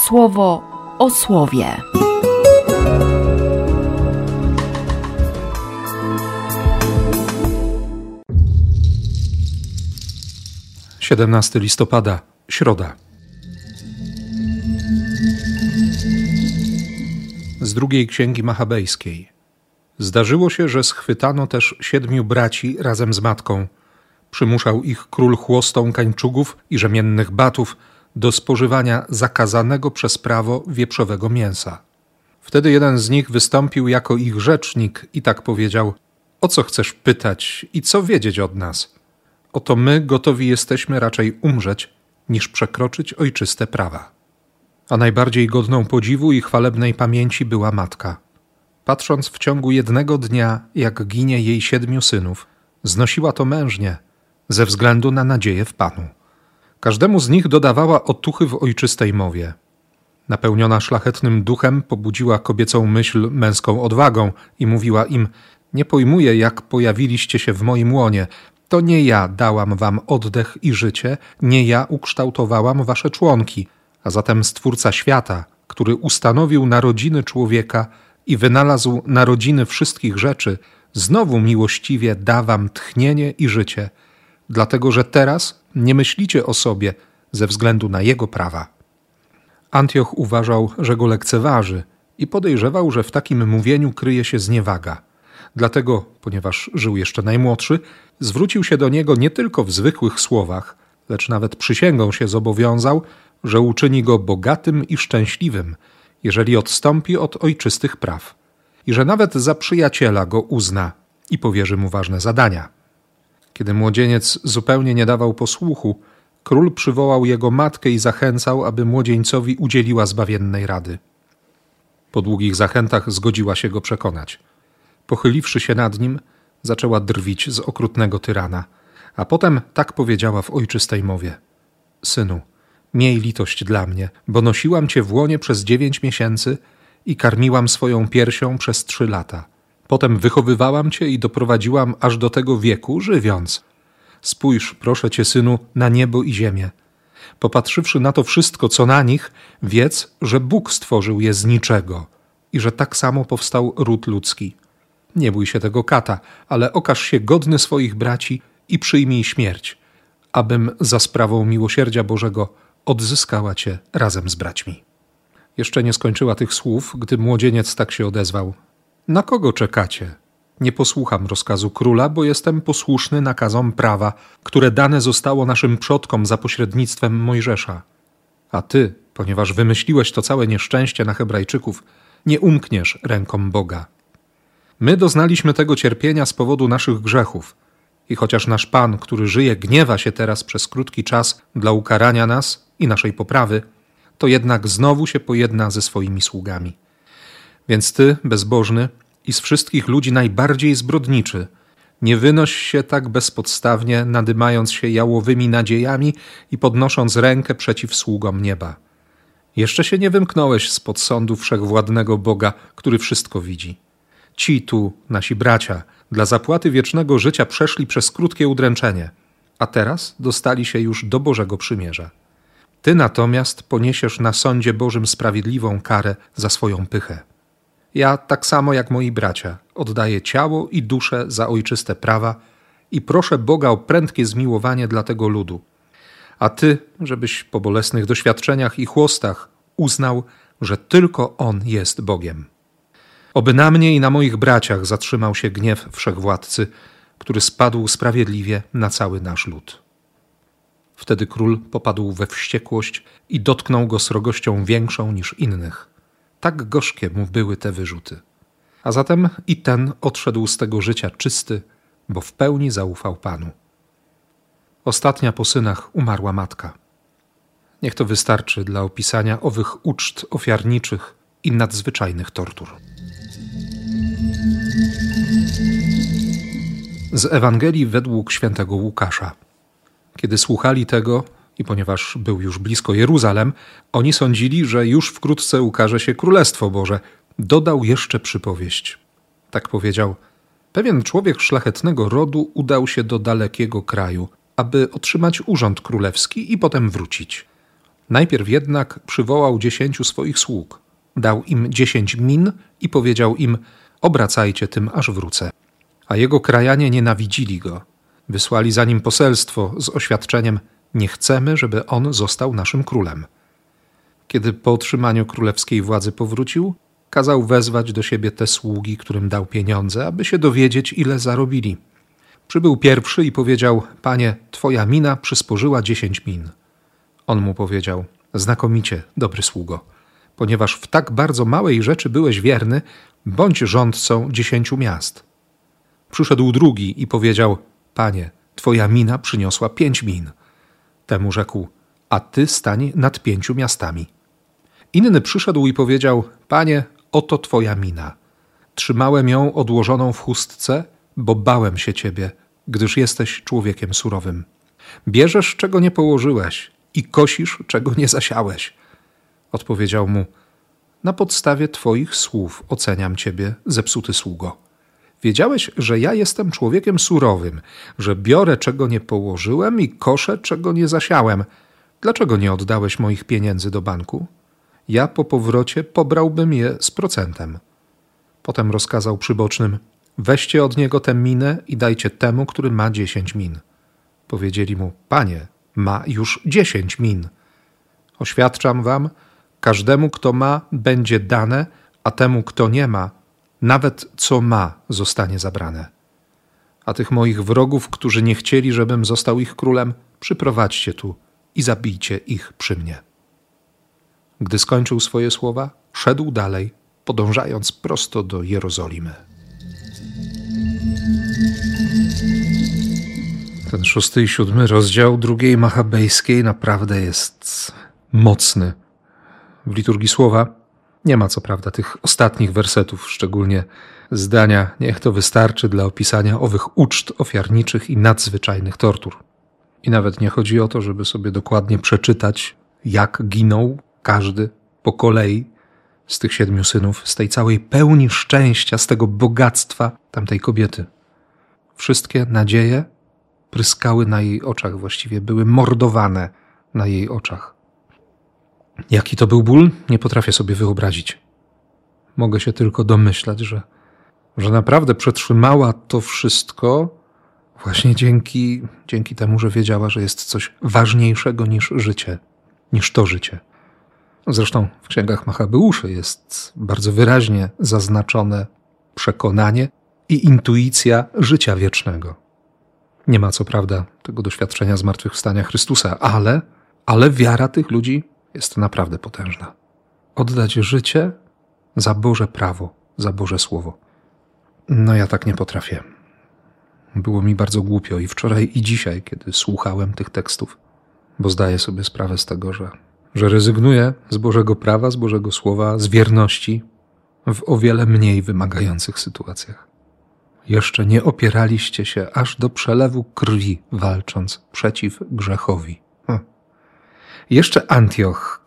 Słowo o Słowie. Siedemnasty listopada, środa. Z drugiej księgi machabejskiej. Zdarzyło się, że schwytano też 7 braci razem z matką. Przymuszał ich król chłostą kańczugów i rzemiennych batów do spożywania zakazanego przez prawo wieprzowego mięsa. Wtedy jeden z nich wystąpił jako ich rzecznik i tak powiedział: „O co chcesz pytać i co wiedzieć od nas? Oto my gotowi jesteśmy raczej umrzeć, niż przekroczyć ojczyste prawa”. A najbardziej godną podziwu i chwalebnej pamięci była matka. Patrząc w ciągu jednego dnia, jak ginie jej 7 synów, znosiła to mężnie, ze względu na nadzieję w Panu. Każdemu z nich dodawała otuchy w ojczystej mowie. Napełniona szlachetnym duchem pobudziła kobiecą myśl męską odwagą i mówiła im: „Nie pojmuję, jak pojawiliście się w moim łonie. To nie ja dałam wam oddech i życie, nie ja ukształtowałam wasze członki, a zatem Stwórca świata, który ustanowił narodziny człowieka i wynalazł narodziny wszystkich rzeczy, znowu miłościwie da wam tchnienie i życie, dlatego że teraz nie myślicie o sobie ze względu na jego prawa”. Antioch uważał, że go lekceważy i podejrzewał, że w takim mówieniu kryje się zniewaga. Dlatego, ponieważ żył jeszcze najmłodszy, zwrócił się do niego nie tylko w zwykłych słowach, lecz nawet przysięgą się zobowiązał, że uczyni go bogatym i szczęśliwym, jeżeli odstąpi od ojczystych praw, i że nawet za przyjaciela go uzna i powierzy mu ważne zadania. Kiedy młodzieniec zupełnie nie dawał posłuchu, król przywołał jego matkę i zachęcał, aby młodzieńcowi udzieliła zbawiennej rady. Po długich zachętach zgodziła się go przekonać. Pochyliwszy się nad nim, zaczęła drwić z okrutnego tyrana, a potem tak powiedziała w ojczystej mowie: „Synu, miej litość dla mnie, bo nosiłam cię w łonie przez 9 miesięcy i karmiłam swoją piersią przez 3 lata. Potem wychowywałam cię i doprowadziłam aż do tego wieku, żywiąc. Spójrz, proszę cię, synu, na niebo i ziemię. Popatrzywszy na to wszystko, co na nich, wiedz, że Bóg stworzył je z niczego i że tak samo powstał ród ludzki. Nie bój się tego kata, ale okaż się godny swoich braci i przyjmij śmierć, abym za sprawą miłosierdzia Bożego odzyskała cię razem z braćmi”. Jeszcze nie skończyła tych słów, gdy młodzieniec tak się odezwał: „Na kogo czekacie? Nie posłucham rozkazu króla, bo jestem posłuszny nakazom prawa, które dane zostało naszym przodkom za pośrednictwem Mojżesza. A ty, ponieważ wymyśliłeś to całe nieszczęście na Hebrajczyków, nie umkniesz rękom Boga. My doznaliśmy tego cierpienia z powodu naszych grzechów i chociaż nasz Pan, który żyje, gniewa się teraz przez krótki czas dla ukarania nas i naszej poprawy, to jednak znowu się pojedna ze swoimi sługami. Więc ty, bezbożny i z wszystkich ludzi najbardziej zbrodniczy, nie wynoś się tak bezpodstawnie, nadymając się jałowymi nadziejami i podnosząc rękę przeciw sługom nieba. Jeszcze się nie wymknąłeś spod sądu wszechwładnego Boga, który wszystko widzi. Ci tu, nasi bracia, dla zapłaty wiecznego życia przeszli przez krótkie udręczenie, a teraz dostali się już do Bożego Przymierza. Ty natomiast poniesiesz na sądzie Bożym sprawiedliwą karę za swoją pychę. Ja, tak samo jak moi bracia, oddaję ciało i duszę za ojczyste prawa i proszę Boga o prędkie zmiłowanie dla tego ludu. A ty, żebyś po bolesnych doświadczeniach i chłostach uznał, że tylko On jest Bogiem. Oby na mnie i na moich braciach zatrzymał się gniew wszechwładcy, który spadł sprawiedliwie na cały nasz lud”. Wtedy król popadł we wściekłość i dotknął go srogością większą niż innych. Tak gorzkie mu były te wyrzuty. A zatem i ten odszedł z tego życia czysty, bo w pełni zaufał Panu. Ostatnia po synach umarła matka. Niech to wystarczy dla opisania owych uczt ofiarniczych i nadzwyczajnych tortur. Z Ewangelii według świętego Łukasza. Kiedy słuchali tego i ponieważ był już blisko Jeruzalem, oni sądzili, że już wkrótce ukaże się Królestwo Boże. Dodał jeszcze przypowieść. Tak powiedział: „Pewien człowiek szlachetnego rodu udał się do dalekiego kraju, aby otrzymać urząd królewski i potem wrócić. Najpierw jednak przywołał 10 swoich sług, dał im 10 min i powiedział im: obracajcie tym, aż wrócę. A jego krajanie nienawidzili go. Wysłali za nim poselstwo z oświadczeniem: nie chcemy, żeby on został naszym królem. Kiedy po otrzymaniu królewskiej władzy powrócił, kazał wezwać do siebie te sługi, którym dał pieniądze, aby się dowiedzieć, ile zarobili. Przybył pierwszy i powiedział: panie, twoja mina przysporzyła 10 min. On mu powiedział: znakomicie, dobry sługo, ponieważ w tak bardzo małej rzeczy byłeś wierny, bądź rządcą 10 miast. Przyszedł drugi i powiedział: panie, twoja mina przyniosła 5 min. Temu rzekł: a ty stań nad 5 miastami. Inny przyszedł i powiedział: panie, oto twoja mina. Trzymałem ją odłożoną w chustce, bo bałem się ciebie, gdyż jesteś człowiekiem surowym. Bierzesz, czego nie położyłeś, i kosisz, czego nie zasiałeś. Odpowiedział mu: na podstawie twoich słów oceniam ciebie, zepsuty sługo. Wiedziałeś, że ja jestem człowiekiem surowym, że biorę, czego nie położyłem, i koszę, czego nie zasiałem. Dlaczego nie oddałeś moich pieniędzy do banku? Ja po powrocie pobrałbym je z procentem. Potem rozkazał przybocznym: weźcie od niego tę minę i dajcie temu, który ma 10 min. Powiedzieli mu: panie, ma już 10 min. Oświadczam wam, każdemu, kto ma, będzie dane, a temu, kto nie ma, nawet co ma, zostanie zabrane. A tych moich wrogów, którzy nie chcieli, żebym został ich królem, przyprowadźcie tu i zabijcie ich przy mnie. Gdy skończył swoje słowa, szedł dalej, podążając prosto do Jerozolimy. Ten 6 i 7 rozdział 2 Machabejskiej naprawdę jest mocny. W liturgii słowa nie ma co prawda tych ostatnich wersetów, szczególnie zdania: niech to wystarczy dla opisania owych uczt ofiarniczych i nadzwyczajnych tortur. I nawet nie chodzi o to, żeby sobie dokładnie przeczytać, jak ginął każdy po kolei z tych 7 synów, z tej całej pełni szczęścia, z tego bogactwa tamtej kobiety. Wszystkie nadzieje pryskały na jej oczach, właściwie były mordowane na jej oczach. Jaki to był ból, nie potrafię sobie wyobrazić. Mogę się tylko domyślać, że naprawdę przetrzymała to wszystko właśnie dzięki temu, że wiedziała, że jest coś ważniejszego niż życie, niż to życie. Zresztą w księgach Machabeuszy jest bardzo wyraźnie zaznaczone przekonanie i intuicja życia wiecznego. Nie ma co prawda tego doświadczenia zmartwychwstania Chrystusa, ale wiara tych ludzi jest naprawdę potężna. Oddać życie za Boże prawo, za Boże słowo. No ja tak nie potrafię. Było mi bardzo głupio i wczoraj, i dzisiaj, kiedy słuchałem tych tekstów, bo zdaję sobie sprawę z tego, że rezygnuję z Bożego prawa, z Bożego słowa, z wierności w o wiele mniej wymagających sytuacjach. Jeszcze nie opieraliście się aż do przelewu krwi, walcząc przeciw grzechowi. Jeszcze Antioch,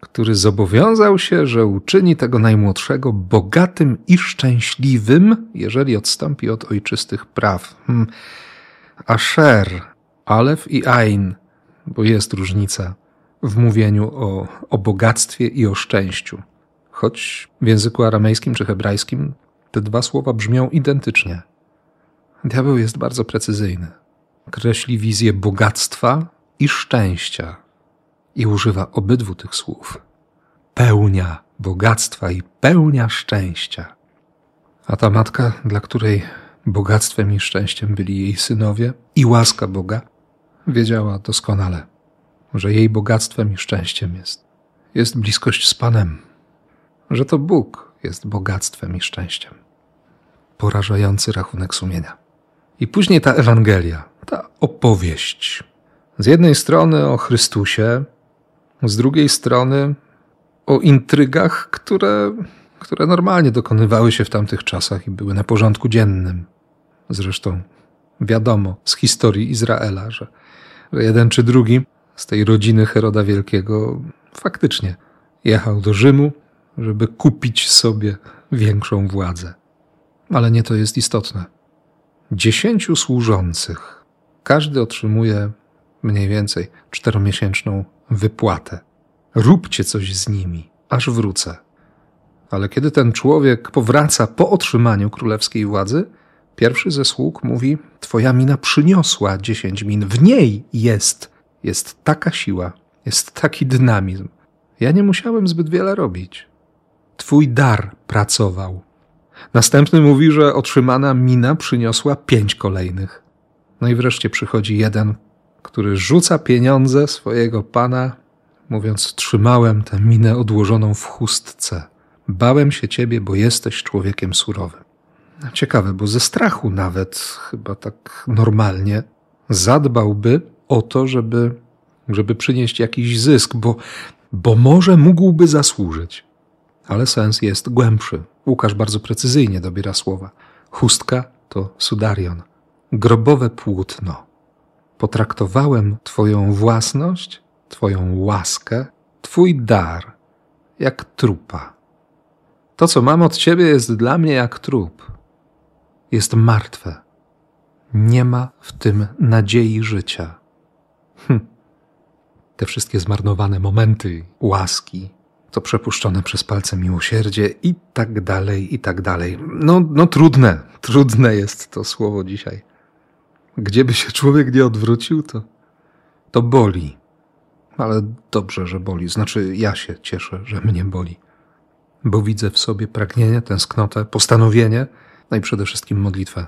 który zobowiązał się, że uczyni tego najmłodszego bogatym i szczęśliwym, jeżeli odstąpi od ojczystych praw. Asher, Alef i Ain, bo jest różnica w mówieniu o bogactwie i o szczęściu. Choć w języku aramejskim czy hebrajskim te 2 słowa brzmią identycznie. Diabeł jest bardzo precyzyjny. Kreśli wizję bogactwa i szczęścia i używa obydwu tych słów. Pełnia bogactwa i pełnia szczęścia. A ta matka, dla której bogactwem i szczęściem byli jej synowie i łaska Boga, wiedziała doskonale, że jej bogactwem i szczęściem jest bliskość z Panem, że to Bóg jest bogactwem i szczęściem. Porażający rachunek sumienia. I później ta Ewangelia, ta opowieść. Z jednej strony o Chrystusie, z drugiej strony o intrygach, które normalnie dokonywały się w tamtych czasach i były na porządku dziennym. Zresztą wiadomo z historii Izraela, że jeden czy drugi z tej rodziny Heroda Wielkiego faktycznie jechał do Rzymu, żeby kupić sobie większą władzę. Ale nie to jest istotne. 10 służących. Każdy otrzymuje mniej więcej 4-miesięczną wypłatę. Róbcie coś z nimi, aż wrócę. Ale kiedy ten człowiek powraca po otrzymaniu królewskiej władzy, pierwszy ze sług mówi: twoja mina przyniosła 10 min, w niej jest taka siła, jest taki dynamizm. Ja nie musiałem zbyt wiele robić. Twój dar pracował. Następny mówi, że otrzymana mina przyniosła 5 kolejnych. No i wreszcie przychodzi jeden, który rzuca pieniądze swojego pana, mówiąc: trzymałem tę minę odłożoną w chustce. Bałem się ciebie, bo jesteś człowiekiem surowym. Ciekawe, bo ze strachu nawet, chyba tak normalnie, zadbałby o to, żeby przynieść jakiś zysk, bo może mógłby zasłużyć. Ale sens jest głębszy. Łukasz bardzo precyzyjnie dobiera słowa. Chustka to sudarion, grobowe płótno. Potraktowałem twoją własność, twoją łaskę, twój dar jak trupa. To, co mam od ciebie, jest dla mnie jak trup. Jest martwe. Nie ma w tym nadziei życia. Te wszystkie zmarnowane momenty łaski, to przepuszczone przez palce miłosierdzie i tak dalej, i tak dalej. No trudne jest to słowo dzisiaj. Gdzieby się człowiek nie odwrócił, to boli. Ale dobrze, że boli. Znaczy, ja się cieszę, że mnie boli. Bo widzę w sobie pragnienie, tęsknotę, postanowienie, no i przede wszystkim modlitwę.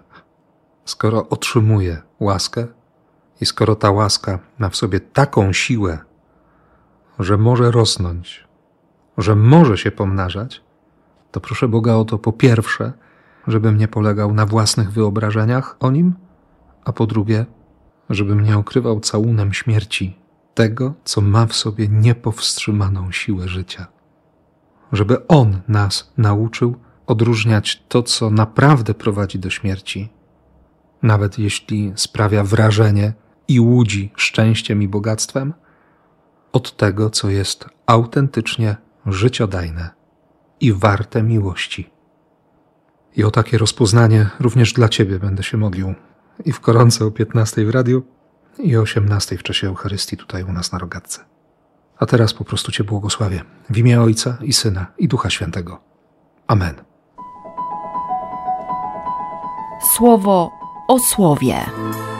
Skoro otrzymuję łaskę i skoro ta łaska ma w sobie taką siłę, że może rosnąć, że może się pomnażać, to proszę Boga o to, po pierwsze, żebym nie polegał na własnych wyobrażeniach o Nim, a po drugie, żebym nie okrywał całunem śmierci tego, co ma w sobie niepowstrzymaną siłę życia. Żeby On nas nauczył odróżniać to, co naprawdę prowadzi do śmierci, nawet jeśli sprawia wrażenie i łudzi szczęściem i bogactwem, od tego, co jest autentycznie życiodajne i warte miłości. I o takie rozpoznanie również dla Ciebie będę się modlił. I w Koronce o 15 w radiu i o 18 w czasie Eucharystii tutaj u nas na Rogatce. A teraz po prostu Cię błogosławię. W imię Ojca i Syna, i Ducha Świętego. Amen. Słowo o Słowie.